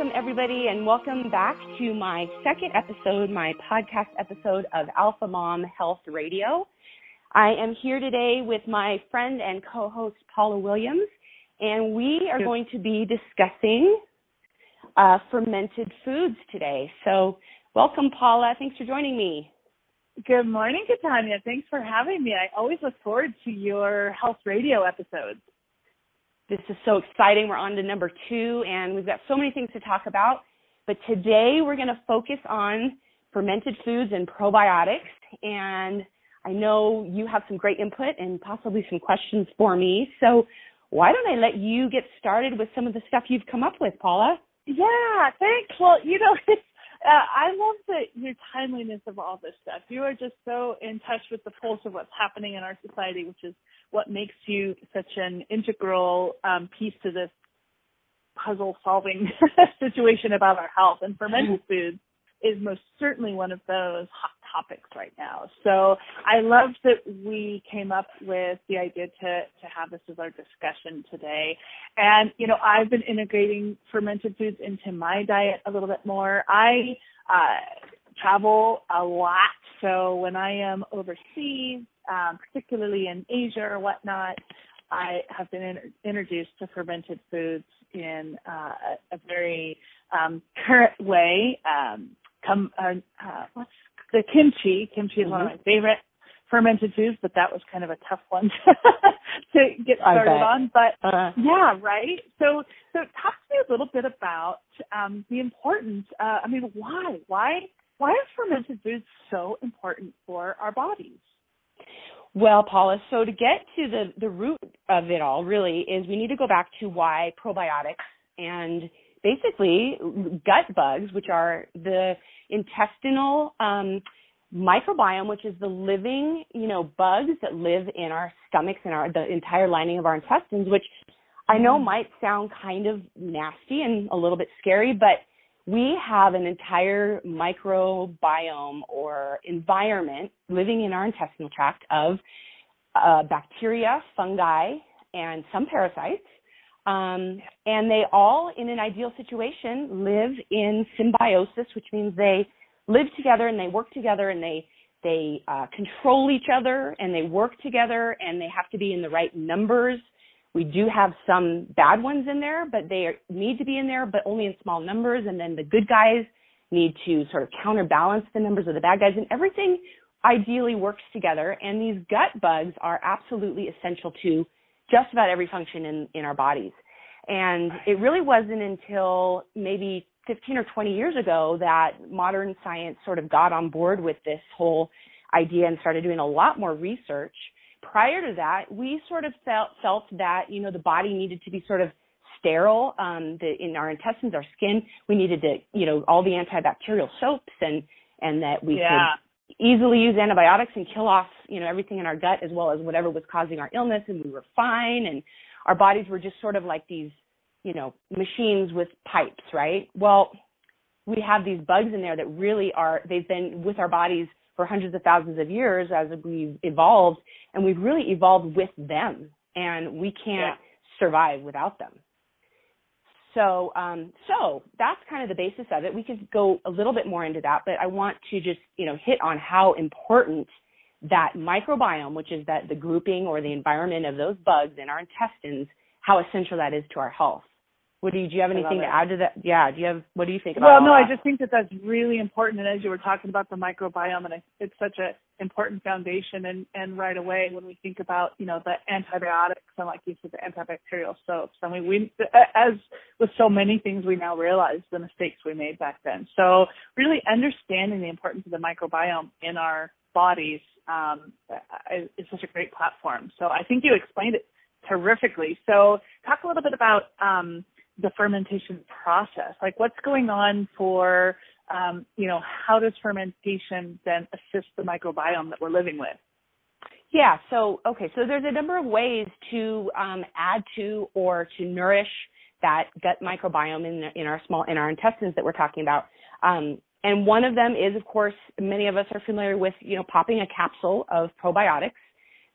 welcome everybody and welcome back to my second episode, my podcast episode of Alpha Mom Health Radio. I am here today with my friend and co-host Paula Williams, and we are going to be discussing fermented foods today. So welcome, Paula. Thanks for joining me. Good morning, Katanya. Thanks for having me. I always look forward to your health radio episodes. This is so exciting. We're on to number 2, and we've got so many things to talk about. But today we're going to focus on fermented foods and probiotics. And I know you have some great input and possibly some questions for me. So why don't I let you get started with some of the stuff you've come up with, Paula? Yeah, thanks. Well, you know, I love your timeliness of all this stuff. You are just so in touch with the pulse of what's happening in our society, which is what makes you such an integral piece to this puzzle-solving situation about our health. And fermented foods is most certainly one of those hot topics right now. So I love that we came up with the idea to have this as our discussion today. And, you know, I've been integrating fermented foods into my diet a little bit more. I travel a lot. So when I am overseas, particularly in Asia or whatnot, I have been introduced to fermented foods in a very current way. The kimchi. Kimchi is one of my favorite fermented foods, but that was kind of a tough one to get started on. But yeah, right. So talk to me a little bit about the importance. I mean, why are fermented foods so important for our bodies? Well, Paula, so to get to the root of it all, really, is we need to go back to why probiotics and basically gut bugs, which are the intestinal microbiome, which is the living, bugs that live in our stomachs and the entire lining of our intestines, which I know might sound kind of nasty and a little bit scary, but we have an entire microbiome or environment living in our intestinal tract of bacteria, fungi, and some parasites. And they all, in an ideal situation, live in symbiosis, which means they live together and they work together and they control each other and they work together and they have to be in the right numbers. We do have some bad ones in there, but they need to be in there, but only in small numbers. And then the good guys need to sort of counterbalance the numbers of the bad guys, and everything ideally works together. And these gut bugs are absolutely essential to just about every function in our bodies. And it really wasn't until maybe 15 or 20 years ago that modern science sort of got on board with this whole idea and started doing a lot more research. Prior to that, we sort of felt that, the body needed to be sort of sterile, in our intestines, our skin. We needed to, all the antibacterial soaps and that we could easily use antibiotics and kill off, everything in our gut as well as whatever was causing our illness. And we were fine. And our bodies were just sort of like these, machines with pipes, right? Well, we have these bugs in there that really they've been with our bodies for hundreds of thousands of years as we've evolved, and we've really evolved with them, and we can't survive without them. So that's kind of the basis of it. We could go a little bit more into that, but I want to just, hit on how important that microbiome, which is that the grouping or the environment of those bugs in our intestines, how essential that is to our health. Do you have anything to add to that? Yeah. What do you think about that? Well, no, I just think that that's really important. And as you were talking about the microbiome, and it's such an important foundation. And right away, when we think about, the antibiotics and, like you said, the antibacterial soaps, I mean, we, as with so many things, we now realize the mistakes we made back then. So really understanding the importance of the microbiome in our bodies is such a great platform. So I think you explained it terrifically. So talk a little bit about the fermentation process, like what's going on for, how does fermentation then assist the microbiome that we're living with? Yeah. So there's a number of ways to add to or to nourish that gut microbiome in our intestines that we're talking about. And one of them is, of course, many of us are familiar with, popping a capsule of probiotics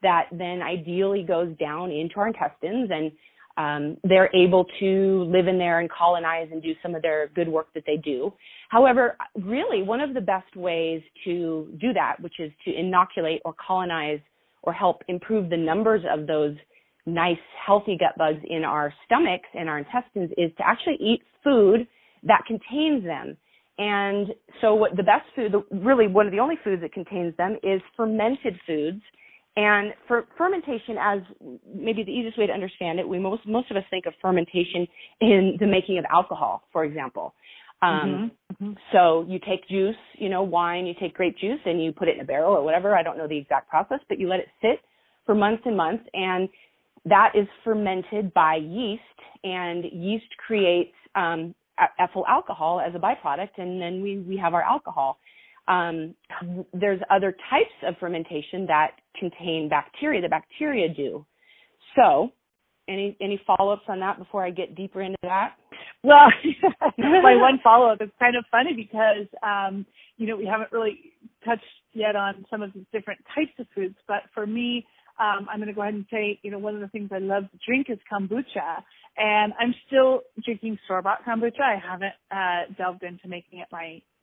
that then ideally goes down into our intestines and They're able to live in there and colonize and do some of their good work that they do. However, really one of the best ways to do that, which is to inoculate or colonize or help improve the numbers of those nice, healthy gut bugs in our stomachs and our intestines, is to actually eat food that contains them. And so what the best food, really one of the only foods that contains them, is fermented foods. And for fermentation, as maybe the easiest way to understand it, we most of us think of fermentation in the making of alcohol, for example. So you take juice, you know, wine, you take grape juice and you put it in a barrel or whatever. I don't know the exact process, but you let it sit for months and months, and that is fermented by yeast, and yeast creates ethyl alcohol as a byproduct, and then we have our alcohol. There's other types of fermentation that contain bacteria. The bacteria do. So any follow-ups on that before I get deeper into that? Well, my one follow-up is kind of funny because, you know, we haven't really touched yet on some of the different types of foods, but for me, I'm going to go ahead and say, you know, one of the things I love to drink is kombucha, and I'm still drinking store-bought kombucha. I haven't delved into making it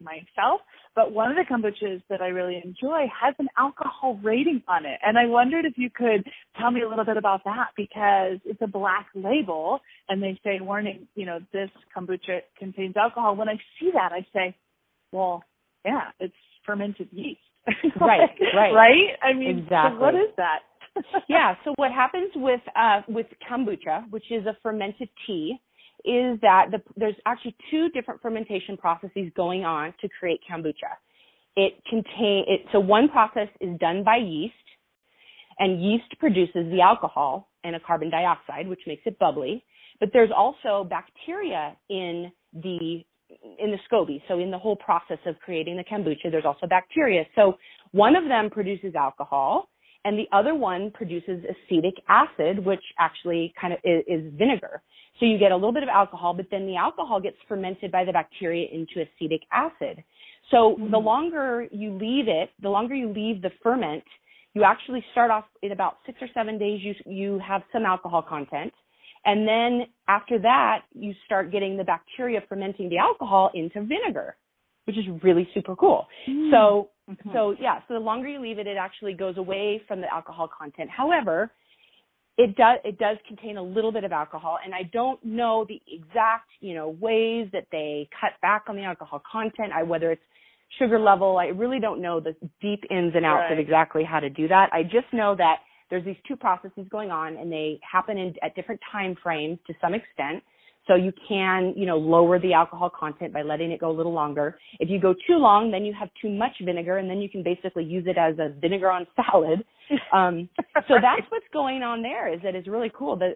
myself, but one of the kombuchas that I really enjoy has an alcohol rating on it, and I wondered if you could tell me a little bit about that, because it's a black label, and they say, warning, you know, this kombucha contains alcohol. When I see that, I say, well, yeah, it's fermented yeast. Right. Right? I mean, exactly. So what is that? Yeah, so what happens with kombucha, which is a fermented tea, is that there's actually two different fermentation processes going on to create kombucha. So one process is done by yeast, and yeast produces the alcohol and a carbon dioxide, which makes it bubbly. But there's also bacteria in the SCOBY, so in the whole process of creating the kombucha, there's also bacteria. So one of them produces alcohol, and the other one produces acetic acid, which actually kind of is vinegar. So you get a little bit of alcohol, but then the alcohol gets fermented by the bacteria into acetic acid. So the longer you leave it, the longer you leave the ferment, you actually start off in about 6 or 7 days, you have some alcohol content. And then after that, you start getting the bacteria fermenting the alcohol into vinegar, which is really super cool. So the longer you leave it, it actually goes away from the alcohol content. However, it does contain a little bit of alcohol, and I don't know the exact, you know, ways that they cut back on the alcohol content, whether it's sugar level. I really don't know the deep ins and outs of exactly how to do that. I just know that there's these two processes going on, and they happen at different time frames to some extent. So you can, you know, lower the alcohol content by letting it go a little longer. If you go too long, then you have too much vinegar, and then you can basically use it as a vinegar on salad. So that's what's going on there, is that it's really cool. The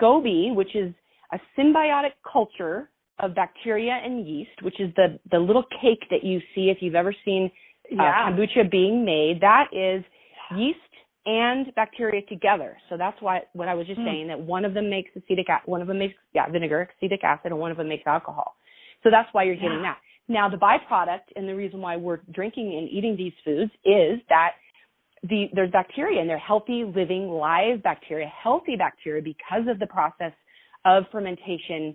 SCOBY, which is a symbiotic culture of bacteria and yeast, which is the little cake that you see if you've ever seen kombucha being made, that is yeast and bacteria together. So that's why what I was just saying, that one of them makes vinegar, acetic acid, and one of them makes alcohol. So that's why you're getting that. Now, the byproduct and the reason why we're drinking and eating these foods is that there's bacteria, and they're healthy, living, live bacteria, healthy bacteria, because of the process of fermentation.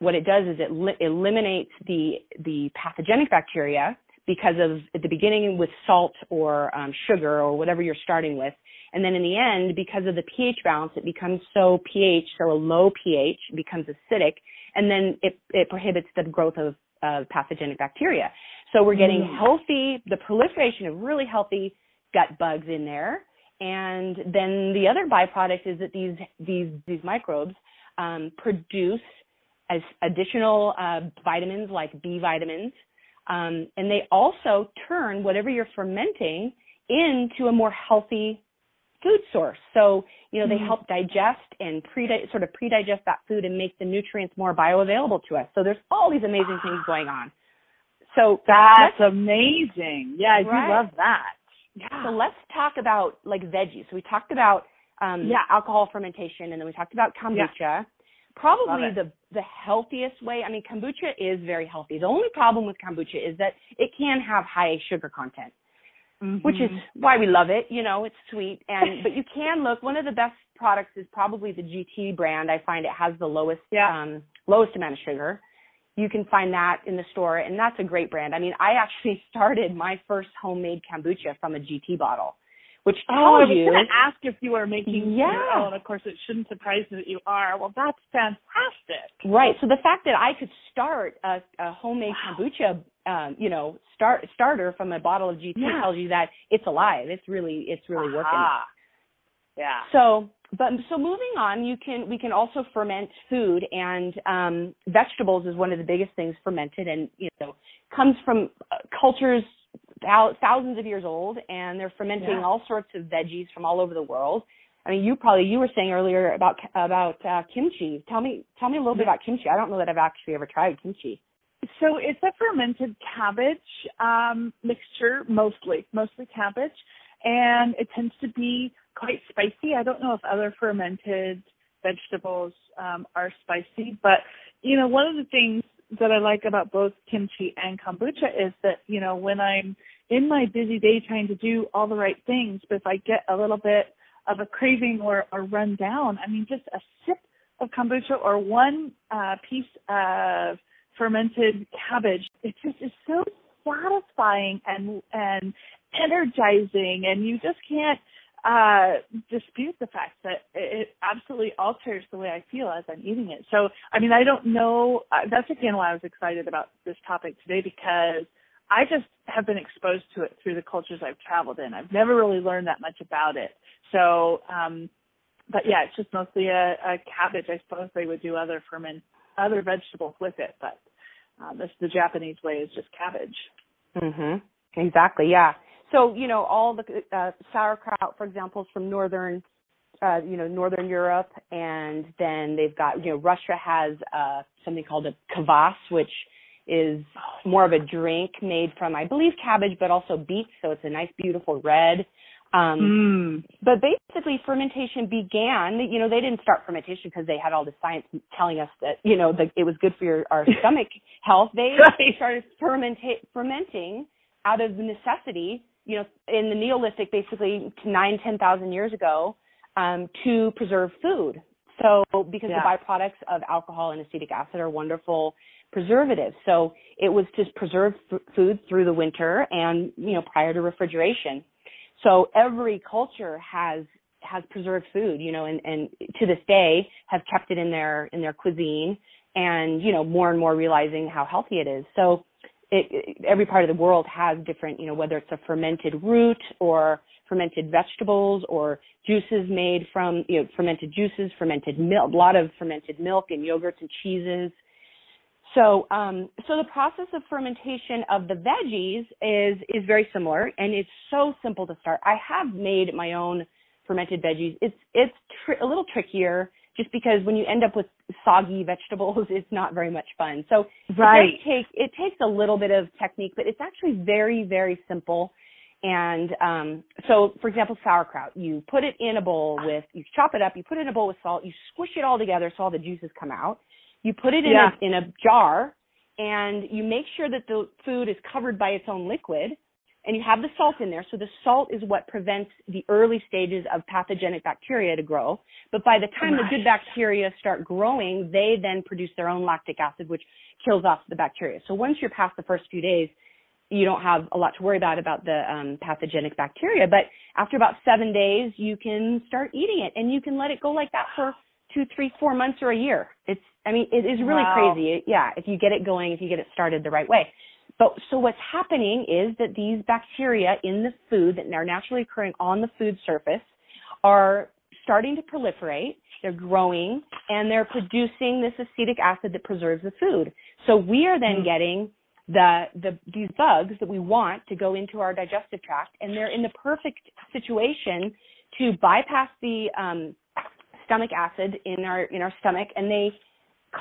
What it does is it eliminates the pathogenic bacteria, because of at the beginning with salt or sugar or whatever you're starting with. And then in the end, because of the pH balance, it becomes so a low pH becomes acidic, and then it prohibits the growth of pathogenic bacteria. So we're getting the proliferation of really healthy gut bugs in there. And then the other byproduct is that these microbes produce as additional vitamins like B vitamins, and they also turn whatever you're fermenting into a more healthy food source. So, you know, they help digest and pre-digest that food and make the nutrients more bioavailable to us. So there's all these amazing things going on. So that's amazing. Yeah, I do love that. Yeah. So let's talk about like veggies. So we talked about alcohol fermentation, and then we talked about kombucha. Yeah. Probably the healthiest way. I mean, kombucha is very healthy. The only problem with kombucha is that it can have high sugar content. mm-hmm. which is why we love it. You know, it's sweet. But you can look. One of the best products is probably the GT brand. I find it has the lowest amount of sugar. You can find that in the store, and that's a great brand. I mean, I actually started my first homemade kombucha from a GT bottle, which tells you. I was going to ask if you were making your own. Of course, it shouldn't surprise me that you are. Well, that's fantastic. Right. So the fact that I could start a homemade kombucha, starter from a bottle of GT tells you that it's alive. It's really working. Yeah. So moving on, we can also ferment food, and vegetables is one of the biggest things fermented, and comes from cultures thousands of years old, and they're fermenting all sorts of veggies from all over the world. I mean, you were saying earlier about kimchi. Tell me a little bit about kimchi. I don't know that I've actually ever tried kimchi. So it's a fermented cabbage mixture, mostly cabbage. And it tends to be quite spicy. I don't know if other fermented vegetables are spicy, but, one of the things that I like about both kimchi and kombucha is that, when I'm in my busy day trying to do all the right things, but if I get a little bit of a craving or run down, I mean, just a sip of kombucha or one piece of fermented cabbage, it just is so satisfying and energizing, and you just can't dispute the fact that it absolutely alters the way I feel as I'm eating it. So, I mean, I don't know. That's, again, why I was excited about this topic today, because I just have been exposed to it through the cultures I've traveled in. I've never really learned that much about it. So, but, yeah, it's just mostly a cabbage. I suppose they would do other vegetables with it, but the Japanese way is just cabbage. Mm-hmm. Exactly, yeah. So, all the sauerkraut, for example, is from Northern Europe. And then they've got, Russia has something called a kvass, which is more of a drink made from, I believe, cabbage, but also beets. So it's a nice, beautiful red. But basically fermentation began, they didn't start fermentation because they had all the science telling us that, it was good for our stomach health. They started fermenting out of necessity, in the Neolithic, basically 9,000-10,000 years ago, to preserve food. So because the byproducts of alcohol and acetic acid are wonderful preservatives. So it was to preserve food through the winter and, prior to refrigeration. So every culture has preserved food, and to this day have kept it in their cuisine, and, more and more realizing how healthy it is. So every part of the world has different, whether it's a fermented root or fermented vegetables or juices made from, fermented juices, fermented milk, a lot of fermented milk and yogurts and cheeses. So, so the process of fermentation of the veggies is very similar, and it's so simple to start. I have made my own fermented veggies. It's a little trickier, just because when you end up with soggy vegetables, it's not very much fun. So it takes a little bit of technique, but it's actually very, very simple. And so, for example, sauerkraut, you put it in a bowl with, you chop it up, you put it in a bowl with salt, you squish it all together so all the juices come out. You put it in a jar, and you make sure that the food is covered by its own liquid, and you have the salt in there. So the salt is what prevents the early stages of pathogenic bacteria to grow. But by the time the good bacteria start growing, they then produce their own lactic acid, which kills off the bacteria. So once you're past the first few days, you don't have a lot to worry about the pathogenic bacteria. But after about 7 days, you can start eating it, and you can let it go like that for 2, 3, 4 months or a year. It is really crazy. Yeah, if you get it going, if you get it started the right way. But so what's happening is that these bacteria in the food that are naturally occurring on the food surface are starting to proliferate. They're growing, and they're producing this acetic acid that preserves the food. So we are then getting these bugs that we want to go into our digestive tract, and they're in the perfect situation to bypass the stomach acid in our stomach, and they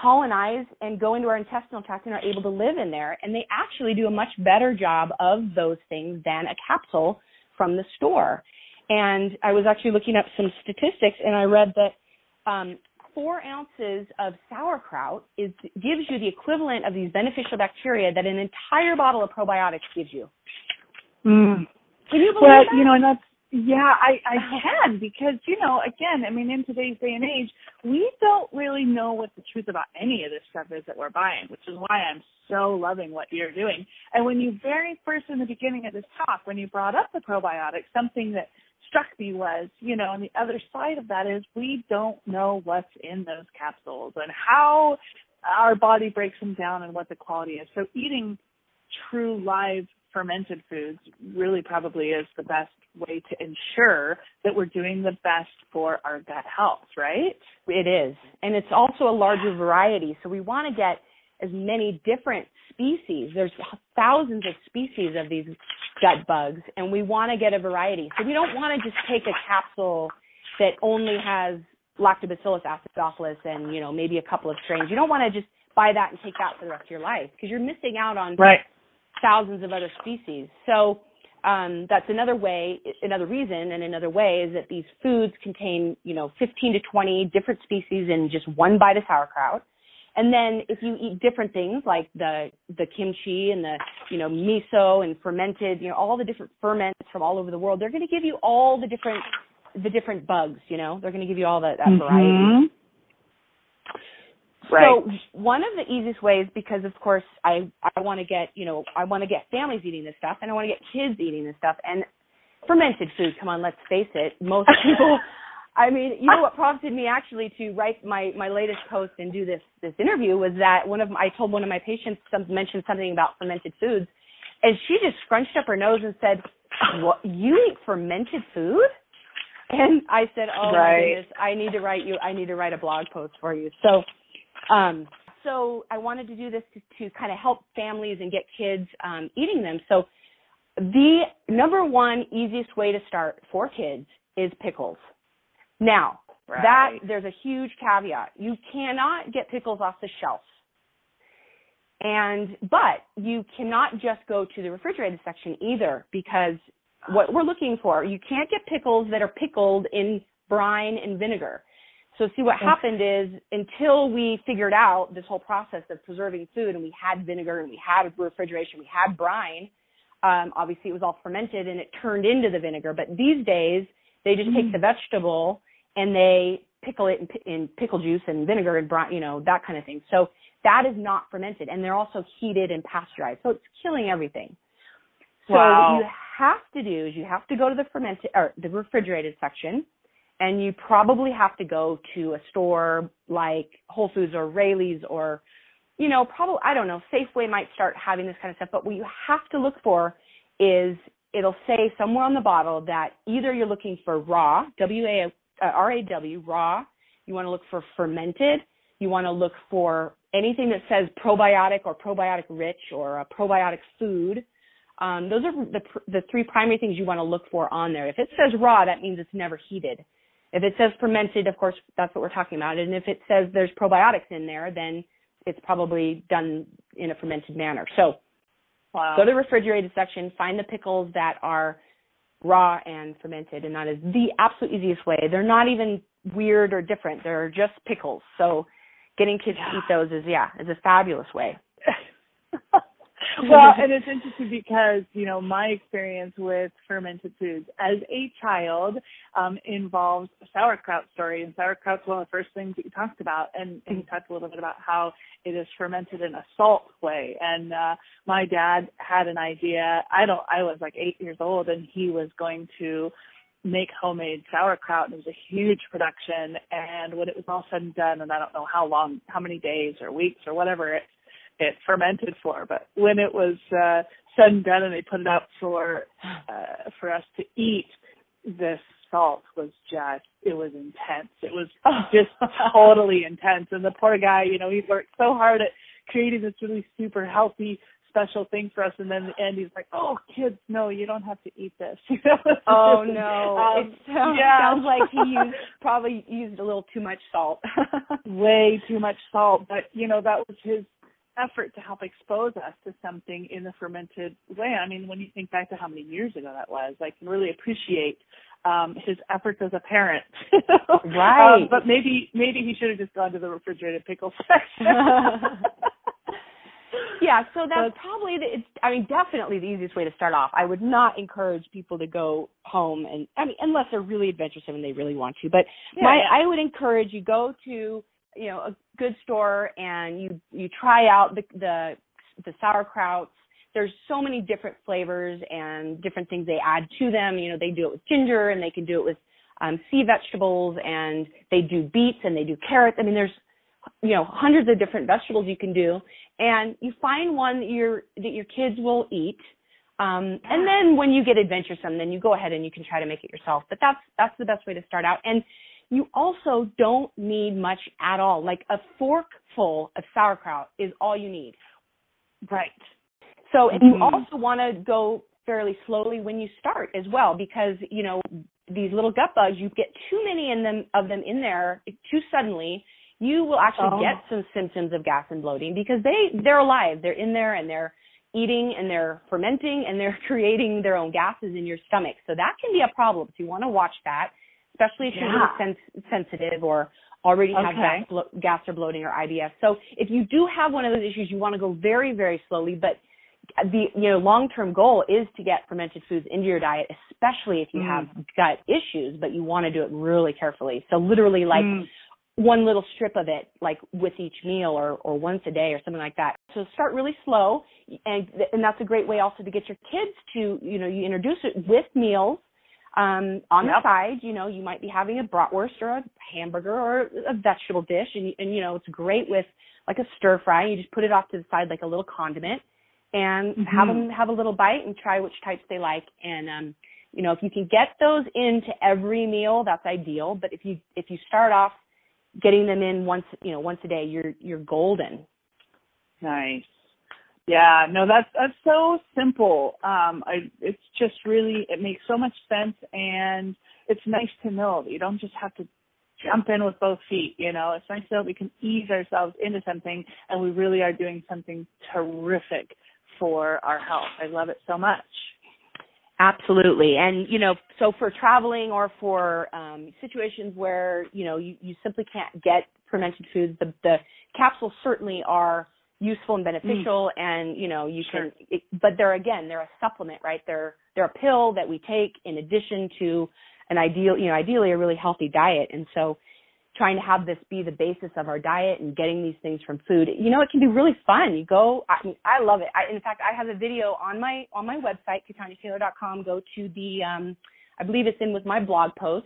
colonize and go into our intestinal tract and are able to live in there. And they actually do a much better job of those things than a capsule from the store. And I was actually looking up some statistics, and I read that 4 ounces of sauerkraut gives you the equivalent of these beneficial bacteria that an entire bottle of probiotics gives you. Mm. Can you believe that? You know, and that's, yeah, I can, because, you know, again, I mean, in today's day and age, we don't really know what the truth about any of this stuff is that we're buying, which is why I'm so loving what you're doing. And when you very first in the beginning of this talk, when you brought up the probiotics, something that struck me was, you know, and the other side of that is we don't know what's in those capsules and how our body breaks them down and what the quality is. So eating true live fermented foods really probably is the best way to ensure that we're doing the best for our gut health, right? It is. And it's also a larger variety. So we want to get as many different species. There's thousands of species of these gut bugs, and we want to get a variety. So we don't want to just take a capsule that only has lactobacillus acidophilus and, you know, maybe a couple of strains. You don't want to just buy that and take that for the rest of your life because you're missing out on thousands of other species. So that's another way, another reason, and another way is that these foods contain, you know, 15 to 20 different species in just one bite of sauerkraut. And then if you eat different things like the kimchi and the, you know, miso and fermented, you know, all the different ferments from all over the world, they're going to give you all the different bugs, you know, they're going to give you all that variety. Right. So one of the easiest ways, because of course I want to get, you know, I want to get families eating this stuff and I want to get kids eating this stuff and fermented food. Come on, let's face it. Most people, I mean, you know what prompted me actually to write my latest post and do this interview was that I told one of my patients mentioned something about fermented foods and she just scrunched up her nose and said, "What, you eat fermented food?" And I said, "Oh my goodness, I need to write a blog post for you." So I wanted to do this to kind of help families and get kids eating them. So the number one easiest way to start for kids is pickles. Now, that there's a huge caveat. You cannot get pickles off the shelf. But you cannot just go to the refrigerated section either, because what we're looking for, you can't get pickles that are pickled in brine and vinegar. So see, what happened is until we figured out this whole process of preserving food and we had vinegar and we had refrigeration, we had brine, obviously it was all fermented and it turned into the vinegar. But these days they just take the vegetable and they pickle it in pickle juice and vinegar and brine, you know, that kind of thing. So that is not fermented. And they're also heated and pasteurized. So it's killing everything. So what you have to do is you have to go to the refrigerated section. And you probably have to go to a store like Whole Foods or Raley's or, you know, probably, I don't know, Safeway might start having this kind of stuff. But what you have to look for is it'll say somewhere on the bottle that either you're looking for raw, W-A-R-A-W, raw. You want to look for fermented. You want to look for anything that says probiotic or probiotic rich or a probiotic food. Those are the three primary things you want to look for on there. If it says raw, that means it's never heated. If it says fermented, of course, that's what we're talking about. And if it says there's probiotics in there, then it's probably done in a fermented manner. So go to the refrigerated section, find the pickles that are raw and fermented, and that is the absolute easiest way. They're not even weird or different. They're just pickles. So getting kids to eat those is a fabulous way. Well, and it's interesting because, you know, my experience with fermented foods as a child involves sauerkraut story. And sauerkraut's one of the first things that you talked about. And you talked a little bit about how it is fermented in a salt way. And my dad had an idea. I was like 8 years old, and he was going to make homemade sauerkraut, and it was a huge production. And when it was all said and done, and I don't know how many days or weeks or whatever it fermented for, but when it was said and done and they put it out for us to eat, this salt was just, it was intense. It was just totally intense. And the poor guy, you know, he worked so hard at creating this really super healthy, special thing for us. And then in the end, he's like, "Oh, kids, no, you don't have to eat this." You know? Oh, no. Sounds like he probably used a little too much salt. Way too much salt. But, you know, that was his effort to help expose us to something in the fermented way. I mean, when you think back to how many years ago that was, I can really appreciate his efforts as a parent. Right. But maybe he should have just gone to the refrigerated pickle section. Yeah, so that's probably, definitely the easiest way to start off. I would not encourage people to go home, and unless they're really adventurous and they really want to. But I would encourage you go to, a good store and you try out the sauerkrauts. There's so many different flavors and different things they add to them. They do it with ginger, and they can do it with sea vegetables, and they do beets, and they do carrots. There's hundreds of different vegetables you can do, and you find one that your kids will eat. And then when you get adventuresome, then you go ahead and you can try to make it yourself. But that's the best way to start out. And you also don't need much at all. Like a forkful of sauerkraut is all you need. Right. So and you also want to go fairly slowly when you start as well, because, these little gut bugs, you get too many of them in there too suddenly, you will actually get some symptoms of gas and bloating, because they're alive. They're in there, and they're eating, and they're fermenting, and they're creating their own gases in your stomach. So that can be a problem. So you want to watch that, especially if you're really sensitive or already have gas or bloating or IBS. So if you do have one of those issues, you want to go very, very slowly. But the long-term goal is to get fermented foods into your diet, especially if you have gut issues, but you want to do it really carefully. So literally one little strip of it, like with each meal or once a day or something like that. So start really slow. And that's a great way also to get your kids to, you introduce it with meals on the side. You might be having a bratwurst or a hamburger or a vegetable dish. And it's great with like a stir fry. You just put it off to the side like a little condiment and have them have a little bite and try which types they like. And, if you can get those into every meal, that's ideal. But if you start off getting them in once a day, you're golden. Nice. Yeah, no, that's so simple. It's just really, it makes so much sense, and it's nice to know that you don't just have to jump in with both feet. It's nice to know we can ease ourselves into something, and we really are doing something terrific for our health. I love it so much. Absolutely. And, so for traveling or for situations where, you simply can't get fermented foods, the capsules certainly are useful and beneficial. And, but they're a supplement, right? They're a pill that we take in addition to an ideally a really healthy diet. And so trying to have this be the basis of our diet and getting these things from food, it can be really fun. You go, I love it. In fact, I have a video on my website, kataniakaylor.com. Go to the, I believe it's in with my blog post,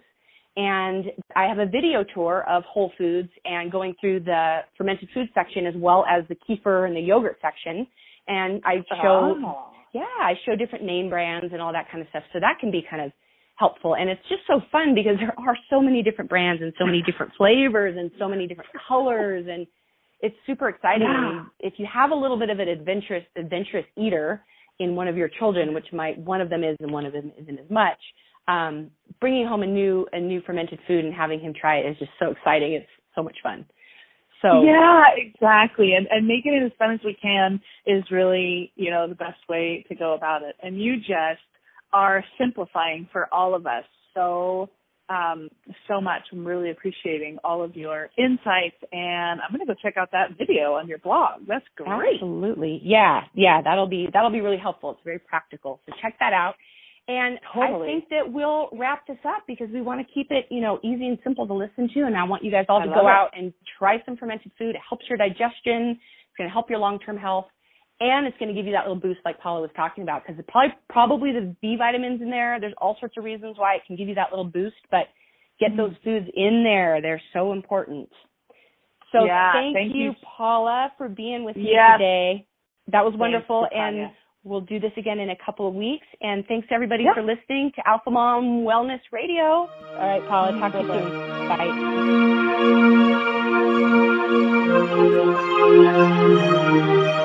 and I have a video tour of Whole Foods and going through the fermented food section as well as the kefir and the yogurt section. And I show, I show different name brands and all that kind of stuff. So that can be kind of helpful. And it's just so fun because there are so many different brands and so many different flavors and so many different colors, and it's super exciting. Yeah. If you have a little bit of an adventurous eater in one of your children, which one of them is and one of them isn't as much, bringing home a new fermented food and having him try it is just so exciting. It's so much fun. So yeah, exactly. And making it as fun as we can is really, the best way to go about it. And you just are simplifying for all of us so much. I'm really appreciating all of your insights, and I'm going to go check out that video on your blog. That's great. Absolutely. Yeah. That'll be really helpful. It's very practical. So check that out. And totally. I think that we'll wrap this up because we want to keep it, easy and simple to listen to. And I want you guys all to go out and try some fermented food. It helps your digestion. It's going to help your long-term health. And it's going to give you that little boost like Paula was talking about, because probably the B vitamins in there. There's all sorts of reasons why it can give you that little boost, but get those foods in there. They're so important. So thank you, Paula, for being with me today. That was wonderful. And we'll do this again in a couple of weeks. And thanks, everybody, for listening to Alpha Mom Wellness Radio. All right, Paula, talk to you soon. Bye.